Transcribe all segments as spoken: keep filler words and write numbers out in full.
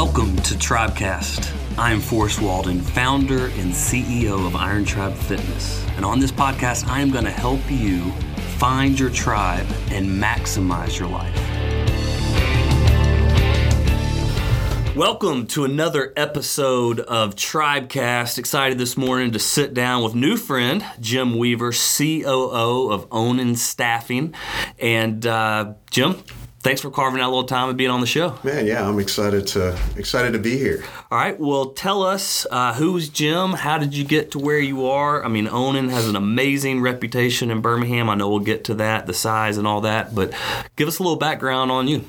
Welcome to Tribecast. I am Forrest Walden, founder and C E O of Iron Tribe Fitness. And on this podcast, I am going to help you find your tribe and maximize your life. Welcome to another episode of Tribecast. Excited this morning to sit down with new friend, Jim Weaver, C O O of Onin Staffing. And uh, Jim, thanks for carving out a little time and being on the show. Man, yeah, I'm excited to excited to be here. All right, well, tell us uh, who's Jim? How did you get to where you are? I mean, Onin has an amazing reputation in Birmingham. I know we'll get to that, the size and all that, but give us a little background on you.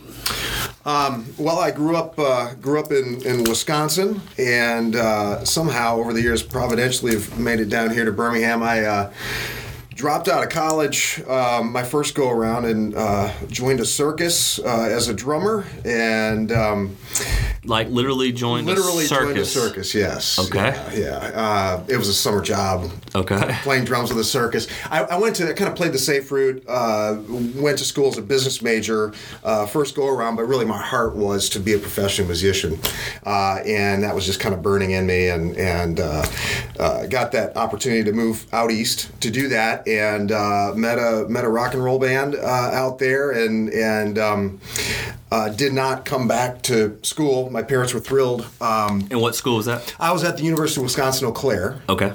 Um, well, I grew up uh, grew up in, in Wisconsin, and uh, somehow over the years, providentially, have made it down here to Birmingham. I. Uh, Dropped out of college um, my first go around and uh, joined a circus uh, as a drummer and um, like literally joined literally a circus. Literally joined a circus, yes. Okay. Yeah, yeah. Uh, it was a summer job. Okay. Playing drums with a circus. I, I went to I kind of played the safe route. Uh, went to school as a business major uh, first go around, but really my heart was to be a professional musician, uh, and that was just kind of burning in me. And and uh, uh, got that opportunity to move out east to do that. And uh, met a met a rock and roll band uh, out there, and and um, uh, did not come back to school. My parents were thrilled. Um, and what school was that? I was at the University of Wisconsin Eau Claire. Okay.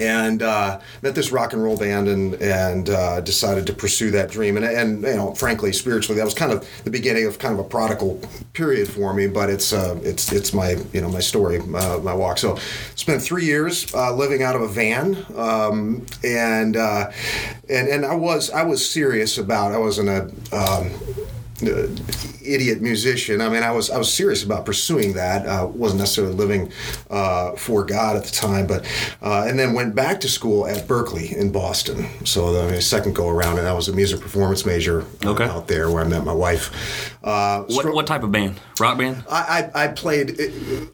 And uh, met this rock and roll band, and and uh, decided to pursue that dream. And and you know, frankly, spiritually, that was kind of the beginning of kind of a prodigal period for me. But it's uh, it's it's my you know my story, uh, my walk. So, spent three years uh, living out of a van, um, and uh, and and I was I was serious about I wasn't a. Um, Uh, idiot musician. I mean, I was I was serious about pursuing that. I uh, wasn't necessarily living uh, for God at the time, but uh, and then went back to school at Berklee in Boston. So the I mean, second go around, and I was a music performance major uh, okay. out there where I met my wife. Uh, what, stro- what type of band? Rock band? I, I, I played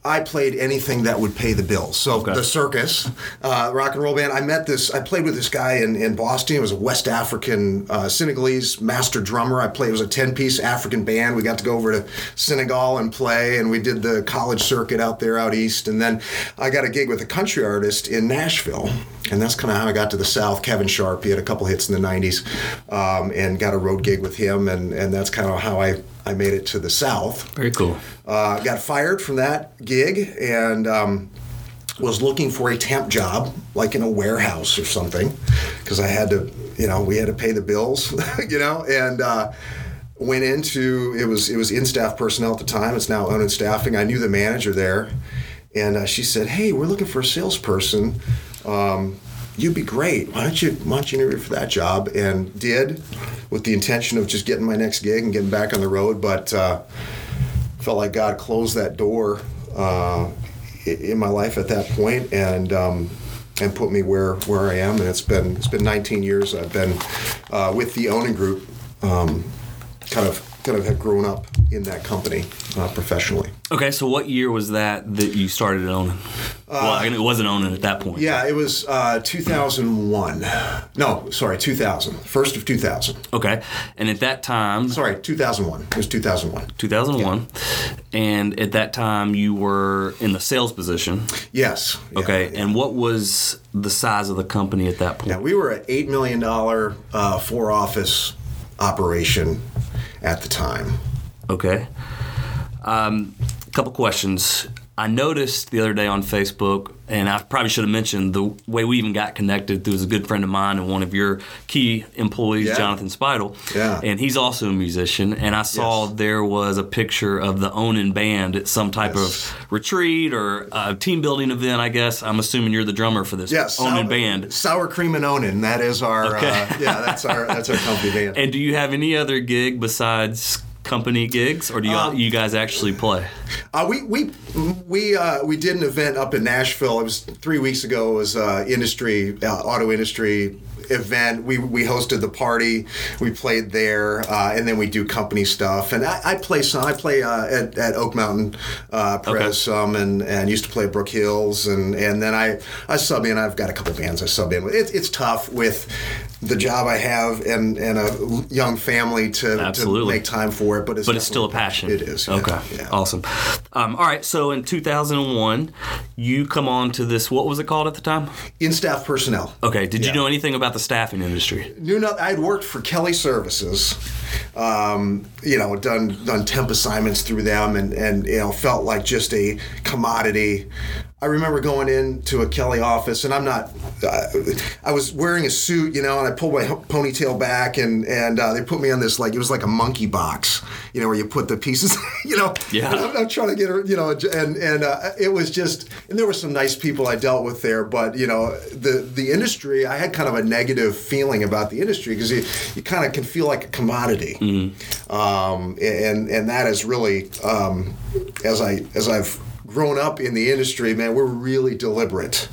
I played anything that would pay the bills. So okay. the circus, uh, rock and roll band. I met this. I played with this guy in, in Boston. He was a West African uh, Senegalese master drummer. I played. It was a ten piece African band. We got to go over to Senegal and play, and we did the college circuit out there out east, and then I got a gig with a country artist in Nashville, and that's kind of how I got to the South. Kevin Sharp, he had a couple hits in the nineties, um, and got a road gig with him, and, and that's kind of how I, I made it to the South. Very cool. Uh, got fired from that gig, and um, was looking for a temp job, like in a warehouse or something, because I had to, you know, we had to pay the bills, you know, and uh Went into it was it was in staff personnel at the time. It's now Onin Staffing. I knew the manager there, and uh, she said, "Hey, we're looking for a salesperson. Um, you'd be great. Why don't you why don't you interview for that job?" And did, with the intention of just getting my next gig and getting back on the road. But uh, felt like God closed that door uh, in my life at that point, and. Um, And put me where, where I am, and it's been it's been nineteen years. I've been uh, with the Onin Group. Um, Kind of, kind of had grown up in that company uh, professionally. Okay, so what year was that that you started at Onin? Uh, well, I mean, it wasn't Onin at that point. Yeah, it was uh, two thousand one. No, sorry, two thousand. First of two thousand. Okay, and at that time... Sorry, two thousand one. It was two thousand one. two thousand one. Yeah. And at that time, you were in the sales position. Yes. Yeah, okay, yeah. And what was the size of the company at that point? Yeah, we were an eight million dollars uh, four-office operation at the time. Okay. Um, a couple questions. I noticed the other day on Facebook, and I probably should have mentioned the way we even got connected. There was a good friend of mine and one of your key employees, yeah. Jonathan Spidel, yeah. and he's also a musician. And I saw yes. there was a picture of the Onin band at some type yes. of retreat or a team building event, I guess. I'm assuming you're the drummer for this yes, Onin Sour, band. Sour Cream and Onin. That is our okay. uh, yeah. That's our that's our company band. And do you have any other gig besides company gigs, or do you, um, you guys actually play? Uh, we we we uh, we did an event up in Nashville. It was three weeks ago. It was uh, industry uh, auto industry event. We we hosted the party. We played there, uh, and then we do company stuff. And I, I play some. I play uh, at, at Oak Mountain uh, Press some, okay. um, and, and used to play at Brook Hills, and, and then I I sub in. I've got a couple bands I sub in with. It, it's tough with the job I have and, and a young family to, to make time for it. But it's, but it's still a passion. It is. Okay. Yeah. Yeah. Awesome. Um, all right. So in two thousand one, you come on to this, what was it called at the time? In-staff personnel. Okay. Did yeah. you know anything about the staffing industry? Knew not. I'd worked for Kelly Services, um, you know, done done temp assignments through them and, and, you know, felt like just a commodity. I remember going into a Kelly office, and I'm not, uh, I was wearing a suit, you know, and I pulled my ponytail back, and, and uh, they put me on this, like, it was like a monkey box, you know, where you put the pieces, you know. Yeah. I'm not trying to get, you know, and, and uh, it was just, and there were some nice people I dealt with there, but, you know, the, the industry, I had kind of a negative feeling about the industry, because you, you kind of can feel like a commodity. Mm-hmm. Um, and, and that is really, um, as I, as I've grown up in the industry, man, we're really deliberate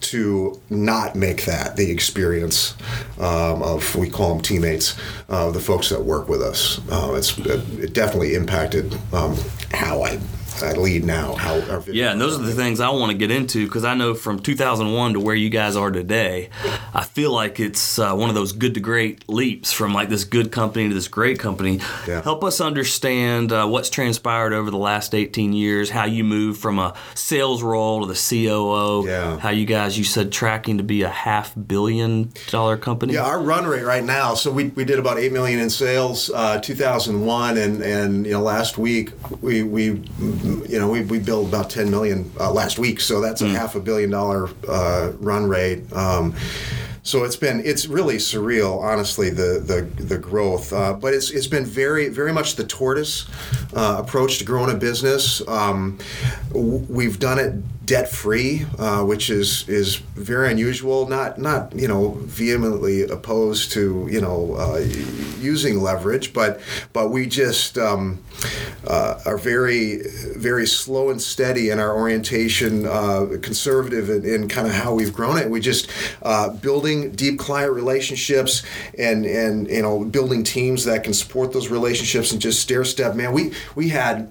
to not make that the experience um, of, we call them teammates, uh, the folks that work with us. Uh, it's, it definitely impacted um, how I I lead now. How our yeah, and those are the things I want to get into, because I know from two thousand one to where you guys are today, I feel like it's uh, one of those good to great leaps from like this good company to this great company. Yeah. Help us understand uh, what's transpired over the last eighteen years, how you moved from a sales role to the C O O, yeah. how you guys, you said tracking to be a half billion dollar company. Yeah, our run rate right now, so we, we did about eight million dollars in sales uh, two thousand one, and, and you know last week we we You know, we we billed about ten million dollars uh, last week, so that's a mm. half a billion dollar uh, run rate. Um, so it's been it's really surreal, honestly, the the the growth. Uh, but it's it's been very very much the tortoise uh, approach to growing a business. Um, we've done it debt-free, uh, which is, is very unusual. Not not you know vehemently opposed to you know uh, using leverage, but but we just um, uh, are very very slow and steady in our orientation, uh, conservative in, in kind of how we've grown it. We just uh, building deep client relationships and and you know building teams that can support those relationships and just stair step. Man, we we had.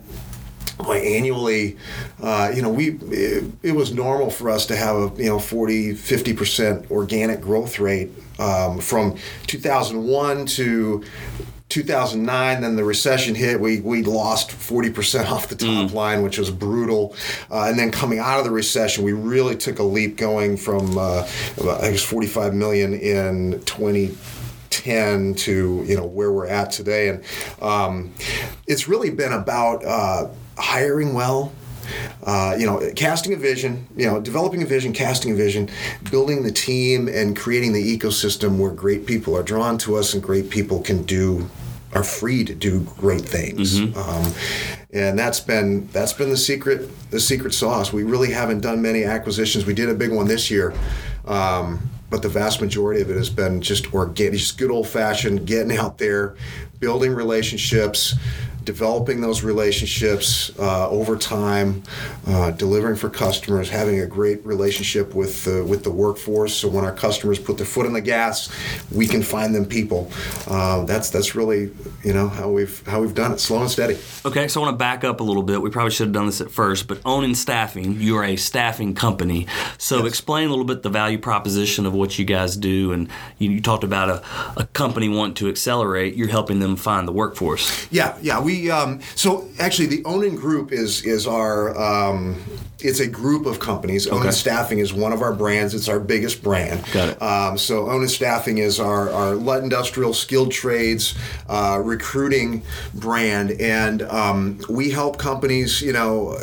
Boy, annually, uh, you know, we it, it was normal for us to have a you know forty, fifty percent organic growth rate um, from two thousand one to two thousand nine, then the recession hit. We we lost forty percent off the top mm. line, which was brutal. Uh, and then coming out of the recession, we really took a leap, going from uh, I think it was forty-five million in twenty ten to you know where we're at today, and um, it's really been about. Uh, hiring well, uh, you know, casting a vision, you know, developing a vision, casting a vision, building the team and creating the ecosystem where great people are drawn to us and great people can do, are free to do great things. Mm-hmm. Um, and that's been that's been the secret the secret sauce. We really haven't done many acquisitions. We did a big one this year. Um, But the vast majority of it has been just organic, just good old-fashioned getting out there, building relationships, developing those relationships uh, over time, uh, delivering for customers, having a great relationship with the, with the workforce. So when our customers put their foot on the gas, we can find them people. Uh, that's that's really you know how we've how we've done it, slow and steady. Okay, so I want to back up a little bit. We probably should have done this at first, but Onin Staffing, you are a staffing company. So yes. Explain a little bit the value proposition of what what you guys do, and you, you talked about a, a company wanting to accelerate. You're helping them find the workforce. Yeah, yeah. We um, so actually the Onin Group is is our um, it's a group of companies. Okay. Onin Staffing is one of our brands. It's our biggest brand. Got it. Um, so Onin Staffing is our our light industrial skilled trades uh, recruiting brand, and um, we help companies you know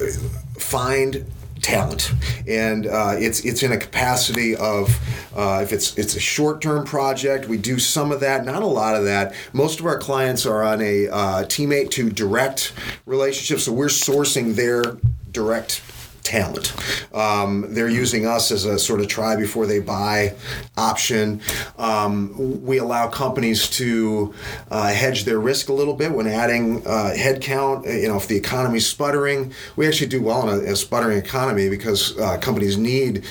find talent, and uh, it's it's in a capacity of uh, if it's it's a short-term project, we do some of that, not a lot of that. Most of our clients are on a uh, teammate to direct relationship, so we're sourcing their direct talent. Um, they're using us as a sort of try before they buy option. Um, we allow companies to uh, hedge their risk a little bit when adding uh, headcount. You know, if the economy's sputtering, we actually do well in a, a sputtering economy because uh, companies need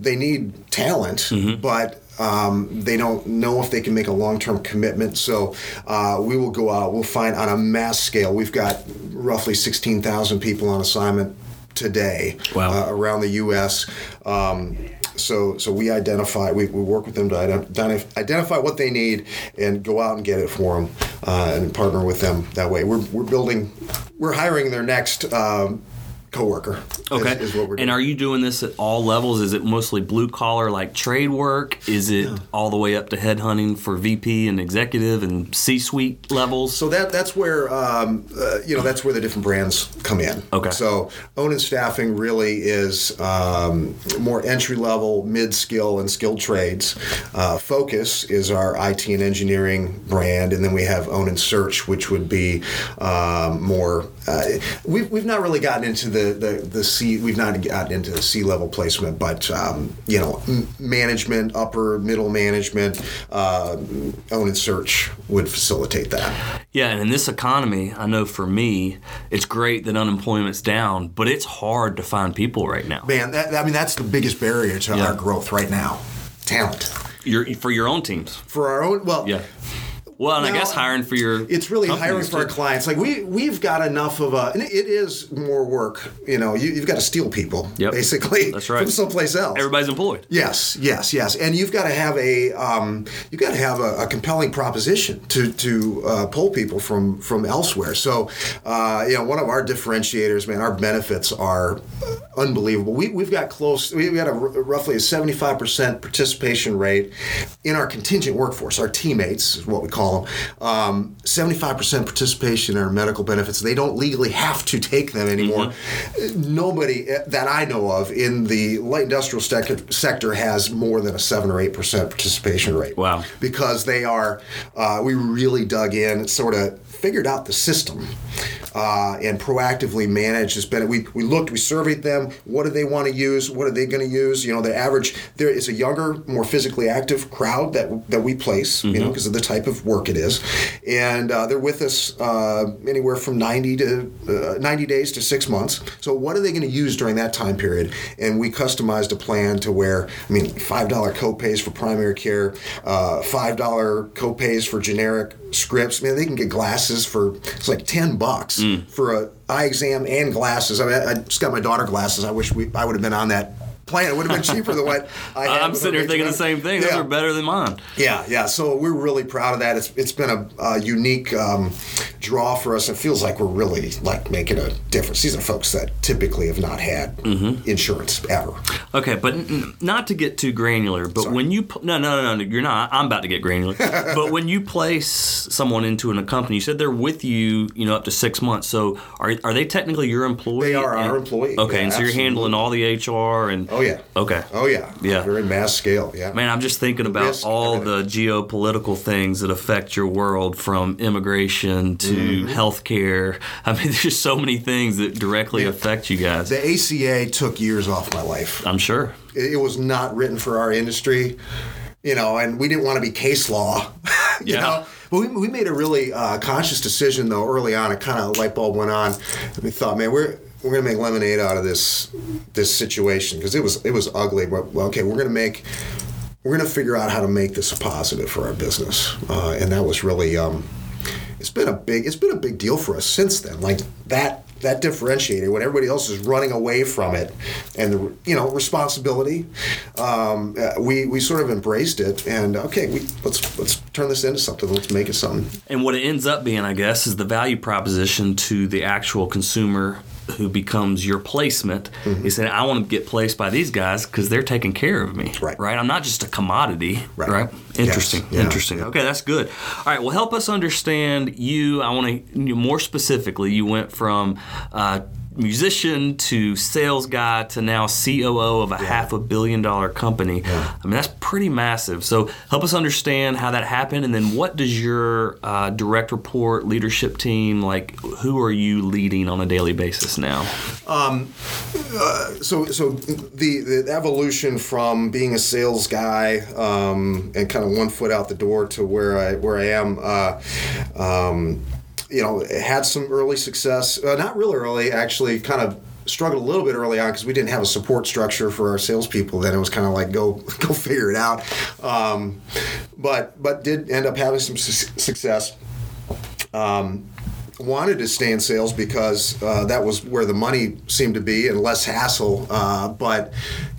they need talent, mm-hmm. but. Um, they don't know if they can make a long-term commitment, so uh, we will go out. We'll find on a mass scale. We've got roughly sixteen thousand people on assignment today. Wow. uh, around the U S Um, So so we identify, we, we work with them to ident- identify what they need and go out and get it for them uh, and partner with them that way. We're we're building, we're hiring their next um, coworker. Okay. Is, is what we're doing. And are you doing this at all levels? Is it mostly blue collar like trade work? Is it yeah. all the way up to headhunting for V P and executive and C-suite levels? So that that's where um, uh, you know that's where the different brands come in. Okay. So Onin Staffing really is um, more entry level, mid skill, and skilled trades. Uh, Focus is our I T and engineering brand, and then we have Onin Search, which would be um, more. Uh, we've we've not really gotten into the. The, the the C we've not gotten into the C level placement, but um, you know m- management, upper middle management, uh, Onin Search would facilitate that. Yeah, and in this economy, I know for me, it's great that unemployment's down, but it's hard to find people right now. Man, that, I mean that's the biggest barrier to yeah. our growth right now. Talent. Your for your own teams. For our own, well. Yeah. Well, and now, I guess hiring for your It's really hiring for too. Our clients. Like, we, we've got enough of a... And it is more work. You know, you, you've got to steal people, yep. basically. That's right. From someplace else. Everybody's employed. Yes, yes, yes. And you've got to have a... Um, you've got to have a, a compelling proposition to, to uh, pull people from, from elsewhere. So, uh, you know, one of our differentiators, man, our benefits are unbelievable. We, we've got close... We've got a, roughly a seventy-five percent participation rate in our contingent workforce. Our teammates is what we call them. Um, seventy-five percent participation in our medical benefits. They don't legally have to take them anymore. Mm-hmm. Nobody that I know of in the light industrial sector, sector has more than a seven or eight percent participation rate. Wow. Because they are, uh, we really dug in and sort of figured out the system uh, and proactively managed this benefit. We, we looked, we surveyed them. What do they want to use? What are they going to use? You know, the average, there is a younger, more physically active crowd that, that we place, mm-hmm. you know, because of the type of work it is, and uh, they're with us uh, anywhere from ninety to uh, ninety days to six months. So what are they going to use during that time period? And we customized a plan to where, I mean, five dollar copays for primary care, uh, five dollar copays for generic scripts. Man, they can get glasses for it's like ten bucks mm. for a eye exam and glasses. I mean, I just got my daughter glasses. I wish we I would have been on that. Plan. It would have been cheaper than what I had. I'm sitting here thinking the same thing. Yeah. Those are better than mine. Yeah, yeah. So we're really proud of that. It's It's been a, a unique um, draw for us. It feels like we're really like making a difference. These are folks that typically have not had mm-hmm. insurance ever. Okay, but n- not to get too granular, but Sorry. when you... Pl- no, no, no, no, you're not. I'm about to get granular. But when you place someone into an, a company, you said they're with you, you know, up to six months. So are are they technically your employee? They are and, our employee. Okay, yeah, and so absolutely. You're handling all the H R and... Oh, yeah. Okay. Oh, yeah. Yeah. Very mass scale, yeah. Man, I'm just thinking about Risk, all everything. the geopolitical things that affect your world, from immigration to mm-hmm. healthcare. I mean, there's so many things that directly yeah. affect you guys. The A C A took years off my life. I'm sure. It was not written for our industry, you know, and we didn't want to be case law, you yeah. know. But we, we made a really uh, conscious decision, though, early on. It kind of light bulb went on. We thought, man, we're... We're gonna make lemonade out of this this situation because it was it was ugly. But okay, we're gonna make we're gonna figure out how to make this a positive for our business, uh, and that was really um, it's been a big it's been a big deal for us since then. Like that that differentiator when everybody else is running away from it, and the you know responsibility, um, we we sort of embraced it. And okay, we let's let's turn this into something. Let's make it something. And what it ends up being, I guess, is the value proposition to the actual consumer who becomes your placement mm-hmm. is saying, I want to get placed by these guys because they're taking care of me. Right. Right? I'm not just a commodity. Right. right? Interesting. Yes. Yeah. Interesting. Yeah. Okay, that's good. All right, well, help us understand you. I want to, you know, more specifically, you went from uh, musician to sales guy to now C O O of a yeah. half a billion dollar company. Yeah. I mean, that's pretty massive. So help us understand how that happened, and then what does your uh, direct report leadership team, like who are you leading on a daily basis now? Um, uh, so so the, the evolution from being a sales guy um, and kind of one foot out the door to where I, where I am uh, um, you know, had some early success, uh, not really early, actually kind of struggled a little bit early on because we didn't have a support structure for our salespeople. Then it was kind of like, go go figure it out. Um, but but did end up having some su- success. Um, wanted to stay in sales because uh, that was where the money seemed to be and less hassle, uh, but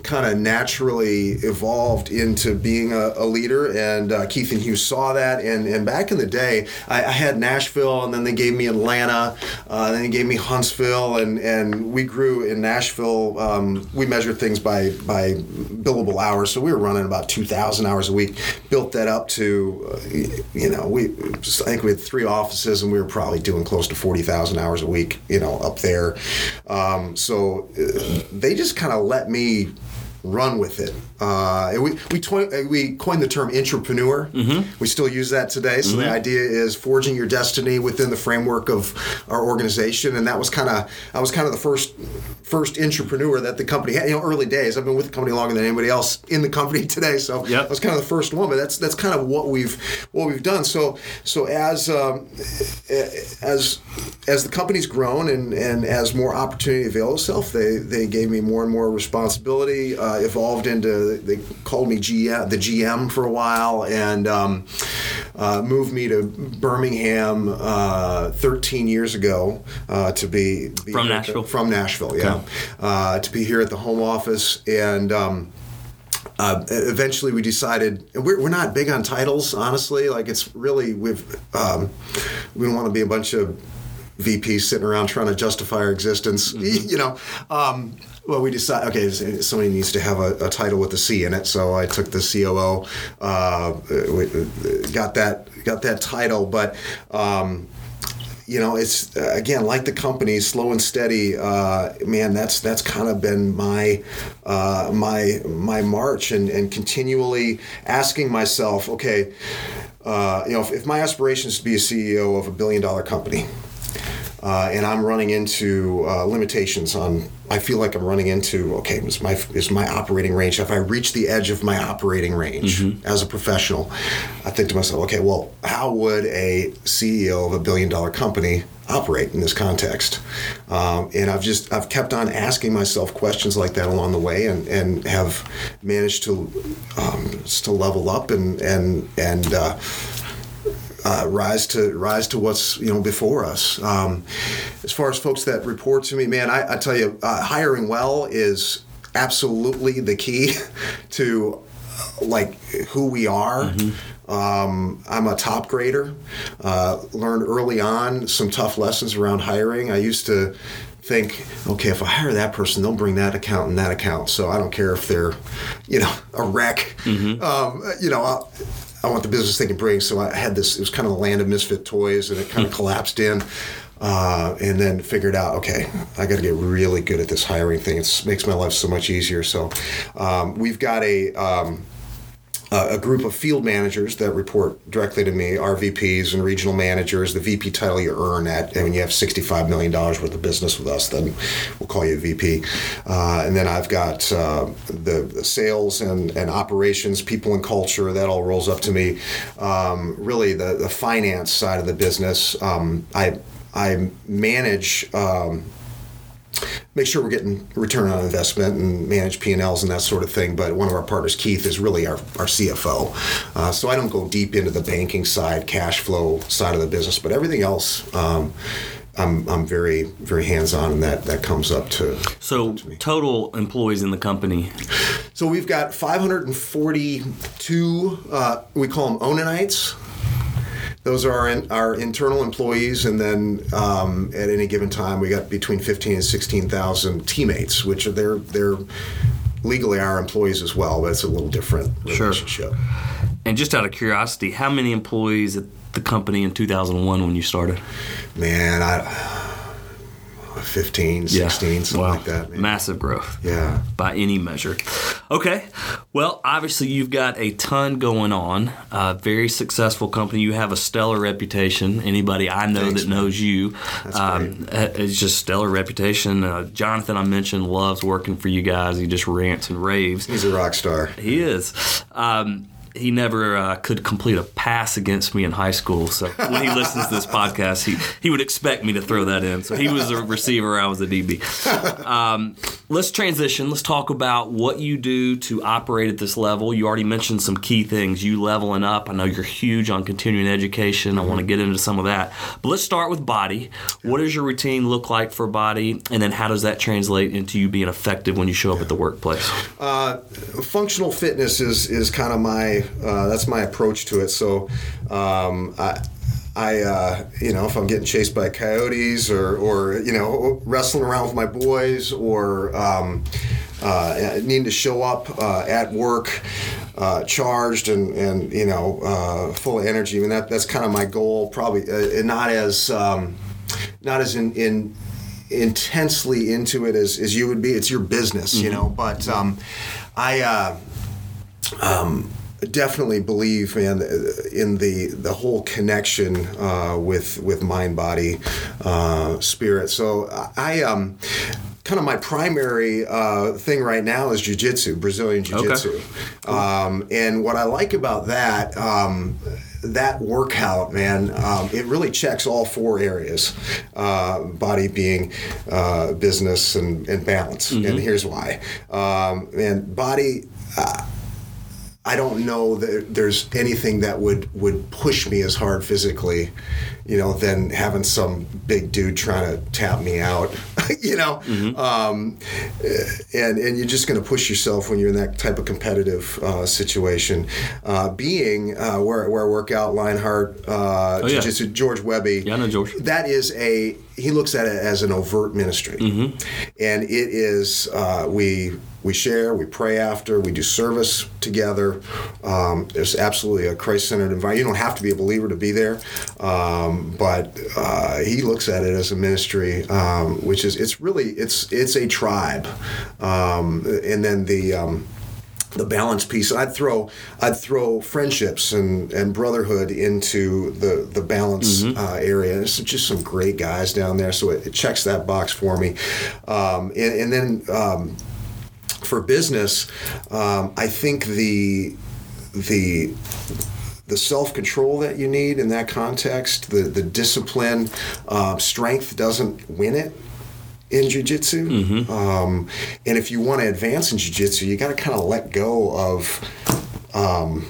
kind of naturally evolved into being a, a leader. And uh, Keith and Hugh saw that. And, and back in the day, I, I had Nashville, and then they gave me Atlanta, uh, and then they gave me Huntsville, and, and we grew in Nashville. Um, we measured things by, by billable hours, so we were running about two thousand hours a week. Built that up to, uh, you know, we just, I think we had three offices, and we were probably doing close to forty thousand hours a week, you know, up there. Um, so they just kind of let me run with it. Uh, and we we, to- we coined the term intrapreneur. Mm-hmm. We still use that today. So mm-hmm. the idea is forging your destiny within the framework of our organization. And that was kind of, I was kind of the first first intrapreneur that the company had. You know, early days. I've been with the company longer than anybody else in the company today. So yep. I was kind of the first one. But that's that's kind of what we've what we've done. So so as um, as as the company's grown and, and as more opportunity availed itself, they they gave me more and more responsibility. Uh, evolved into They called me G M, the G M for a while, and um, uh, moved me to Birmingham uh, thirteen years ago uh, to be, be from Nashville. The, from Nashville, yeah, okay. uh, to be here at the home office, and. Um, Uh, eventually we decided, and we're, we're not big on titles, honestly. Like, it's really, we've, um, we don't want to be a bunch of V Ps sitting around trying to justify our existence, mm-hmm. you know. Um, well, we decided, okay, somebody needs to have a, a title with a C in it, so I took the C O O, uh, got that, got that title, but... Um, You know, it's, uh, again, like the company, slow and steady, uh, man, that's that's kind of been my uh, my my march, and, and continually asking myself, okay, uh, you know, if, if my aspiration is to be a C E O of a billion-dollar company, uh, and I'm running into uh, limitations on, I feel like I'm running into, okay, is my, is my operating range, if I reach the edge of my operating range mm-hmm. as a professional, I think to myself, okay, well, how would a C E O of a billion dollar company operate in this context? Um, and I've just, I've kept on asking myself questions like that along the way, and, and have managed to, um, to level up and, and, and, uh, Uh, rise to rise to what's, you know, before us. Um, as far as folks that report to me, man, I, I tell you, uh, hiring well is absolutely the key to uh, like who we are. Mm-hmm. Um, I'm a top grader. Uh, learned early on some tough lessons around hiring. I used to think, okay, if I hire that person, they'll bring that account and that account. So I don't care if they're, you know, a wreck. Mm-hmm. Um, you know. I'll, I want the business they can bring. So I had this, it was kind of the land of misfit toys, and it kind of collapsed in, uh, and then figured out, okay, I got to get really good at this hiring thing. It makes my life so much easier. So um, we've got a, um, a group of field managers that report directly to me, R V Ps and regional managers. The V P title you earn at, and when you have sixty-five million dollars worth of business with us, then we'll call you a V P. Uh, and then I've got uh, the, the sales and, and operations, people and culture, that all rolls up to me. Um, really the, the finance side of the business. Um, I, I manage... Um, make sure we're getting return on investment and manage P and L's and that sort of thing. But one of our partners, Keith, is really our, our C F O. Uh, so I don't go deep into the banking side, cash flow side of the business, but everything else, um, I'm I'm very, very hands-on, and that, that comes up to So to me. Total employees in the company? So we've got five hundred forty-two, uh, we call them Oninites. Those are our, in, our internal employees, and then um, at any given time, we got between fifteen and sixteen thousand teammates, which are they're they're legally our employees as well, but it's a little different relationship. Sure. And just out of curiosity, how many employees at the company in two thousand and one when you started? Man, I. fifteen, sixteen, yeah. Something wow. like that. Man. Massive growth. Yeah. By any measure. Okay. Well, obviously you've got a ton going on. Uh, very successful company. You have a stellar reputation. Anybody I know Thanks, that man. knows you, That's um, great. It's just stellar reputation. Uh, Jonathan, I mentioned, loves working for you guys. He just rants and raves. He's a rock star. He is. Um, He never uh, could complete a pass against me in high school, so when he listens to this podcast, he, he would expect me to throw that in. So he was a receiver, I was a D B. Um, let's transition. Let's talk about what you do to operate at this level. You already mentioned some key things. You leveling up. I know you're huge on continuing education. Mm-hmm. I want to get into some of that. But let's start with body. Yeah. What does your routine look like for body? And then how does that translate into you being effective when you show up yeah. at the workplace? Uh, functional fitness is is kind of my, uh, that's my approach to it. So um, I I, uh, you know, if I'm getting chased by coyotes or, or you know, wrestling around with my boys or um, uh, needing to show up uh, at work uh, charged and, and, you know, uh, full of energy. I mean, that, that's kind of my goal, probably uh, not as, um, not as in, in intensely into it as, as you would be. It's your business, mm-hmm. you know, but um, I, uh, um, definitely believe, man, in the the whole connection uh, with with mind, body, uh, spirit. So I um kind of my primary uh, thing right now is jiu-jitsu, Brazilian jiu-jitsu. Okay. Cool. Um, and what I like about that. Um, That workout, man, um, it really checks all four areas, uh, body, being, uh, business, and, and balance. Mm-hmm. And here's why. Um, and body, uh, I don't know that there's anything that would, would push me as hard physically, you know, than having some big dude trying to tap me out, you know. Mm-hmm. Um, and and you're just going to push yourself when you're in that type of competitive uh, situation. Uh, being uh, where where I work out, Lionheart, uh, oh, yeah. Jiu-Jitsu, George Webby. Yeah, I know George. That is a he looks at it as an overt ministry, mm-hmm. and it is uh, we. We share, we pray after, we do service together. Um, there's absolutely a Christ-centered environment. You don't have to be a believer to be there, um, but uh, he looks at it as a ministry, um, which is it's really it's it's a tribe, um, and then the. Um, The balance piece. I'd throw, I'd throw friendships and, and brotherhood into the the balance mm-hmm. uh, area. There's just some great guys down there, so it, it checks that box for me. Um, and, and then um, for business, um, I think the the. the self-control that you need in that context, the the discipline, uh, strength doesn't win it in jiu-jitsu. Mm-hmm. Um, and if you want to advance in jiu-jitsu, you got to kind of let go of um,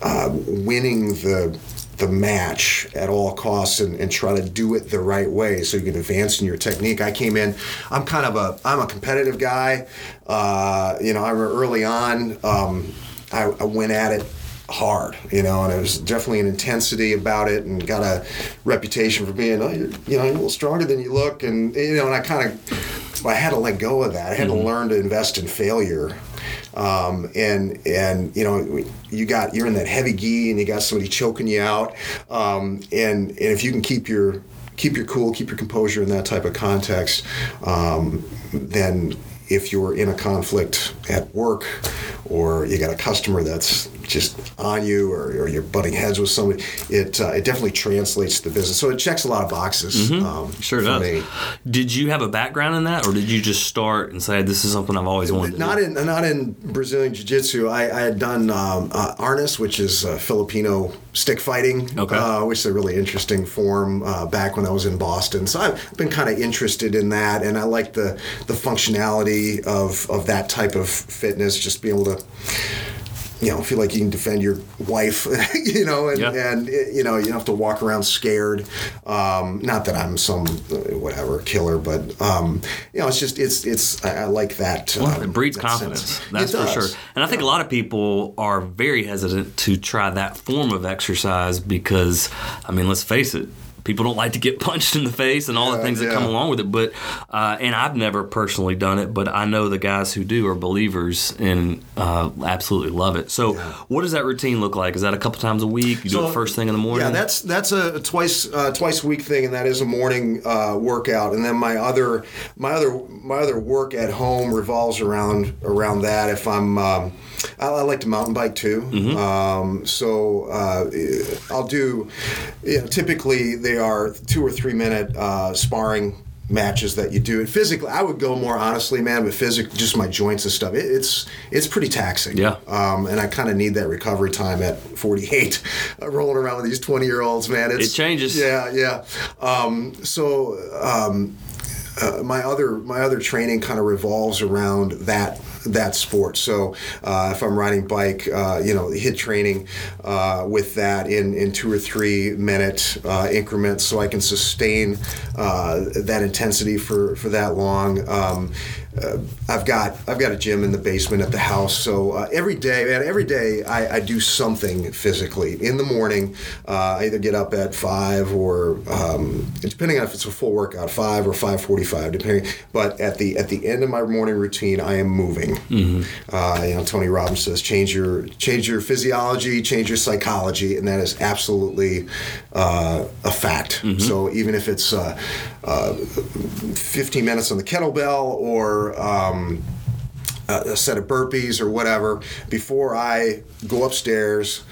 uh, winning the the match at all costs and, and try to do it the right way so you can advance in your technique. I came in, I'm kind of a, I'm a competitive guy. Uh, you know, I remember early on, um, I, I went at it hard, you know, and it was definitely an intensity about it, and got a reputation for being, oh, you're, you know, you're a little stronger than you look, and you know, and I kind of, I had to let go of that. I had mm-hmm. to learn to invest in failure, um, and and you know, you got you're in that heavy gi, and you got somebody choking you out, um, and and if you can keep your keep your cool, keep your composure in that type of context, um, then. If you're in a conflict at work, or you got a customer that's just on you, or, or you're butting heads with somebody, it uh, it definitely translates to the business. So it checks a lot of boxes. Mm-hmm. Um, sure does. Me. Did you have a background in that, or did you just start and say this is something I've always wanted? Not to do? in not in Brazilian jiu-jitsu. I, I had done um, uh, Arnis, which is uh, Filipino stick fighting, okay. uh, which is a really interesting form. Uh, back when I was in Boston, so I've been kind of interested in that, and I like the the functionality. Of, of that type of fitness, just be able to, you know, feel like you can defend your wife, you know, and, yep. and you know, you don't have to walk around scared. Um, not that I'm some whatever killer, but um, you know, it's just it's it's I, I like that. Well, um, it breeds that confidence, sense. That's for sure. And I think yeah. a lot of people are very hesitant to try that form of exercise because, I mean, let's face it. People don't like to get punched in the face and all the things uh, yeah. that come along with it. But uh, and I've never personally done it, but I know the guys who do are believers and uh, absolutely love it. So yeah. what does that routine look like? Is that a couple times a week? You so, do it first thing in the morning? Yeah, that's that's a twice uh, twice a week thing, and that is a morning uh, workout. And then my other my other my other work at home revolves around around that. If I'm um, I, I like to mountain bike too, mm-hmm. um, so uh, I'll do you know, typically. They They are two or three minute uh, sparring matches that you do. And physically, I would go more honestly, man, with physical, just my joints and stuff. It, it's it's pretty taxing. Yeah. Um, and I kind of need that recovery time at forty-eight, uh, rolling around with these twenty year olds, man. It's, it changes. Yeah, yeah. Um, so. Um, uh, my other my other training kind of revolves around that that sport. So uh, if I'm riding bike, uh, you know, hit training uh, with that in, in two or three minute uh, increments, so I can sustain uh, that intensity for, for that long. Um, Uh, I've got I've got a gym in the basement at the house, so uh, every day, man, every day I, I do something physically. In the morning, uh, I either get up at five or um, depending on if it's a full workout, five or five forty-five, depending. But at the at the end of my morning routine, I am moving. Mm-hmm. Uh, you know, Tony Robbins says, change your change your physiology, change your psychology, and that is absolutely uh, a fact. Mm-hmm. So even if it's uh, uh, fifteen minutes on the kettlebell or Um, a set of burpees or whatever, before I go upstairs,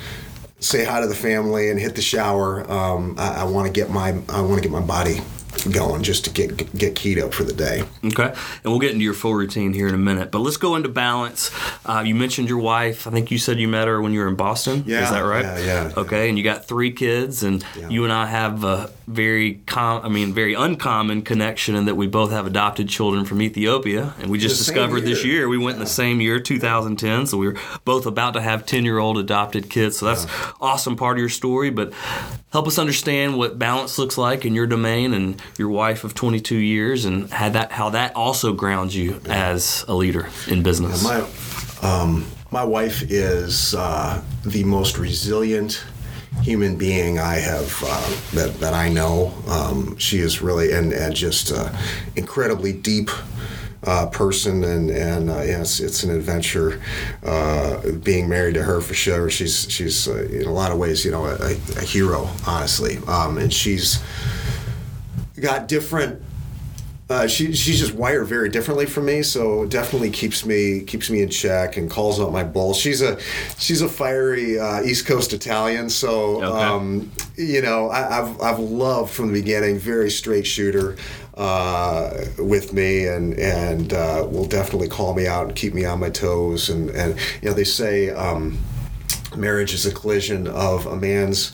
say hi to the family, and hit the shower, um, I, I want to get my I want to get my body going just to get get keyed up for the day. Okay, and we'll get into your full routine here in a minute, but let's go into balance. Uh, you mentioned your wife. I think you said you met her when you were in Boston. Yeah, is that right? Yeah, yeah. Okay, yeah. And you got three kids, and yeah. you and I have a very com- I mean, very uncommon connection in that we both have adopted children from Ethiopia, and we just discovered this year. We went yeah. in the same year, two thousand ten, so we were both about to have ten-year-old adopted kids. So that's yeah. awesome part of your story, but help us understand what balance looks like in your domain and your wife of twenty-two years, and how that how that also grounds you as a leader in business. Yeah, my, um, my wife is uh, the most resilient human being I have uh, that that I know. Um, she is really and, and just uh, incredibly deep. Uh, person and and uh, yeah, it's, it's an adventure uh, being married to her for sure. She's she's uh, in a lot of ways, you know, a, a hero, honestly. Um, and she's got different. Uh, she she's just wired very differently from me, so definitely keeps me keeps me in check and calls out my bull. She's a she's a fiery uh, East Coast Italian, so okay. um, you know I, I've I've loved from the beginning, very straight shooter. Uh, with me and and uh, will definitely call me out and keep me on my toes, and, and you know they say um, marriage is a collision of a man's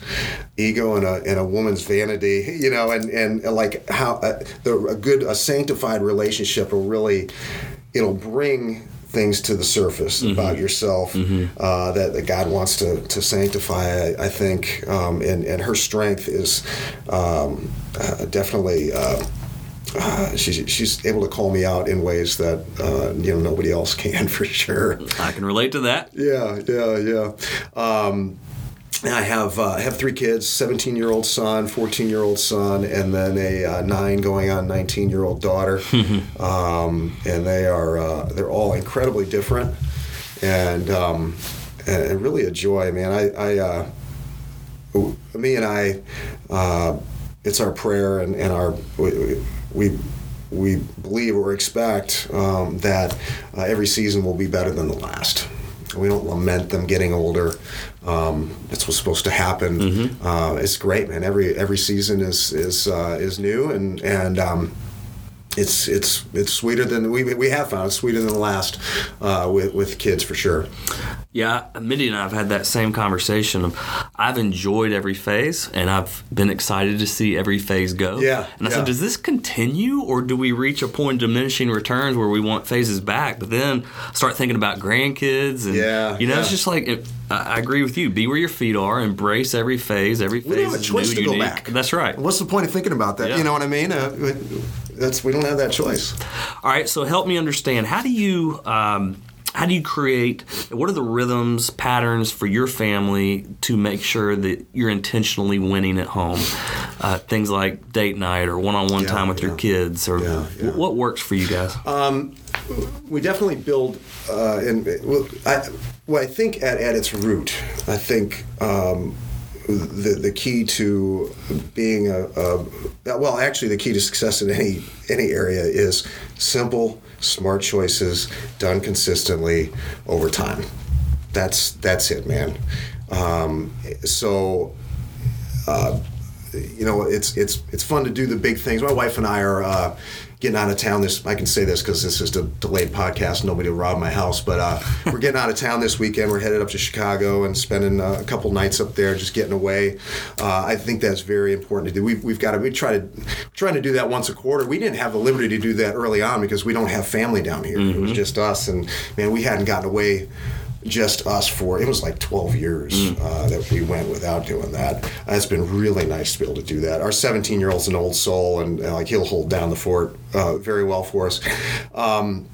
ego and a and a woman's vanity, you know, and and like how a, a good a sanctified relationship will really it'll bring things to the surface mm-hmm. about yourself mm-hmm. uh, that, that God wants to, to sanctify, I, I think, um, and and her strength is um, uh, definitely. Uh, Uh, she's she's able to call me out in ways that uh, you know nobody else can, for sure. I can relate to that. Yeah, yeah, yeah. Um, I have uh, I have three kids: seventeen-year-old son, fourteen-year-old son, and then a uh, nine going on nineteen-year-old daughter. um, and they are uh, they're all incredibly different, and um, and really a joy, man. I, I uh, me and I, uh, it's our prayer and, and our. We, we, We we believe or expect um, that uh, every season will be better than the last. We don't lament them getting older. Um, that's what's supposed to happen. Mm-hmm. Uh, it's great, man. Every every season is is uh, is new, and and um, it's it's it's sweeter than we we have found. It's sweeter than the last uh, with with kids for sure. Yeah, Mindy and I have had that same conversation. I've enjoyed every phase, and I've been excited to see every phase go. Yeah, and I yeah. said, does this continue, or do we reach a point of diminishing returns where we want phases back? But then start thinking about grandkids, and yeah, you know, yeah. it's just like it, I agree with you. Be where your feet are. Embrace every phase. Every phase we don't have a choice is new, to unique. Go back. That's right. What's the point of thinking about that? Yeah. You know what I mean? Uh, that's we don't have that choice. All right. So help me understand. How do you? Um, How do you create, what are the rhythms, patterns for your family to make sure that you're intentionally winning at home? Uh, things like date night or one-on-one yeah, time with yeah. your kids or yeah, yeah. what works for you guys? Um, we definitely build, uh, and well I, well, I think at, at its root, I think um, the, the key to being a, a, well, actually the key to success in any any area is simple, smart choices done consistently over time. That's that's it, man. Um, so uh, you know, it's it's it's fun to do the big things. My wife and I are uh, getting out of town this, I can say this because this is a delayed podcast, nobody will rob my house, but uh, we're getting out of town this weekend. We're headed up to Chicago and spending uh, a couple nights up there, just getting away. Uh, I think that's very important to do. We've, we've got to, we try to, trying to do that once a quarter. We didn't have the liberty to do that early on because we don't have family down here. Mm-hmm. It was just us, and man, we hadn't gotten away just us for, it was like twelve years mm. uh, that we went without doing that. Uh, it's been really nice to be able to do that. Our seventeen-year-old's an old soul, and uh, like he'll hold down the fort uh, very well for us. Um,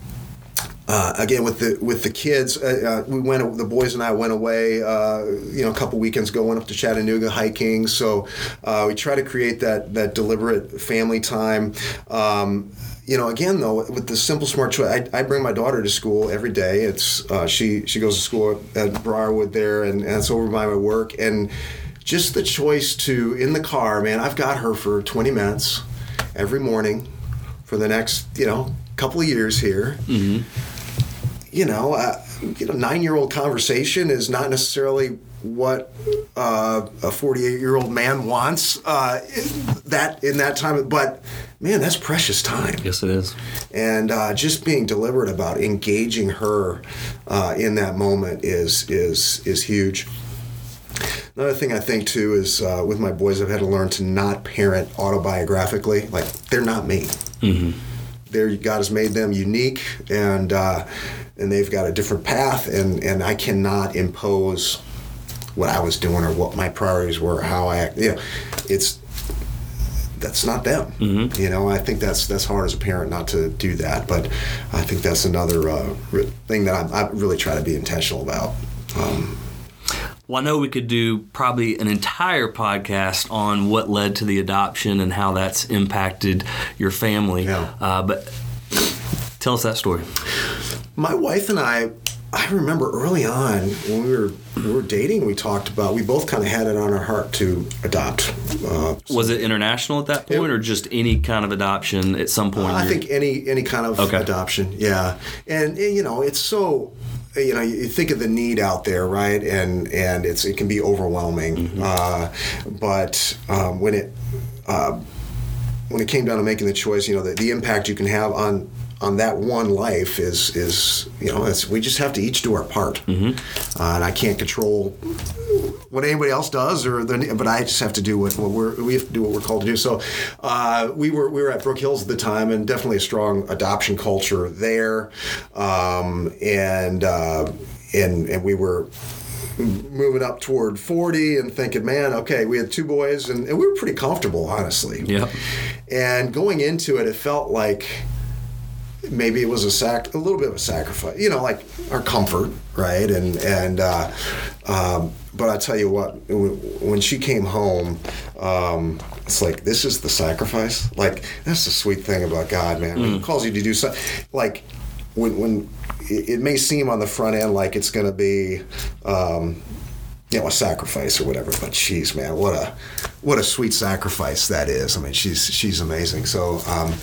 uh, again, with the with the kids, uh, uh, we went. The boys and I went away, uh, you know, a couple weekends ago, went up to Chattanooga hiking. So uh, we try to create that that deliberate family time. Um, You know, again, though, with the simple, smart choice, I, I bring my daughter to school every day. It's uh, she she goes to school at Briarwood there, and, and it's over by my work. And just the choice to, in the car, man, I've got her for twenty minutes every morning for the next, you know, couple of years here. Mm-hmm. You know, uh, you know, nine-year-old conversation is not necessarily what uh, a forty-eight-year-old man wants uh, that in that time, but... Man, that's precious time. Yes, it is. And uh, just being deliberate about engaging her uh, in that moment is is is huge. Another thing I think, too, is uh, with my boys, I've had to learn to not parent autobiographically. Like, they're not me. Mm-hmm. They're, God has made them unique, and uh, and they've got a different path, and, and I cannot impose what I was doing or what my priorities were, how I act. Yeah, it's... that's not them. Mm-hmm. You know, I think that's that's hard as a parent not to do that, but I think that's another uh, re- thing that I, I really try to be intentional about. Um, well, I know we could do probably an entire podcast on what led to the adoption and how that's impacted your family, yeah. uh, but tell us that story. My wife and I, I remember early on when we were we were dating, we talked about, we both kind of had it on our heart to adopt. Uh, was it international at that point, it, or just any kind of adoption at some point? Uh, I think any any kind of okay. adoption, yeah. And, and, you know, it's so, you know, you think of the need out there, right? And and it's it can be overwhelming. Mm-hmm. Uh, but um, when it uh, when it came down to making the choice, you know, the, the impact you can have on on that one life is, is you know, it's, we just have to each do our part. Mm-hmm. Uh, and I can't control what anybody else does, or the, but I just have to do what, what we're, we have to do what we're called to do. So uh, we were we were at Brook Hills at the time, and definitely a strong adoption culture there. Um, and, uh, and and we were moving up toward forty and thinking, man, okay, we had two boys, and, and we were pretty comfortable, honestly. Yep. And going into it, it felt like, maybe it was a sac, a little bit of a sacrifice, you know, like our comfort, right? And and uh, um, but I tell you what, when she came home, um, it's like, this is the sacrifice. Like, that's the sweet thing about God, man. Mm. He calls you to do something. Like when when it may seem on the front end like it's going to be, um, you know, a sacrifice or whatever, but geez, man, what a what a sweet sacrifice that is. I mean, she's she's amazing. So. Um,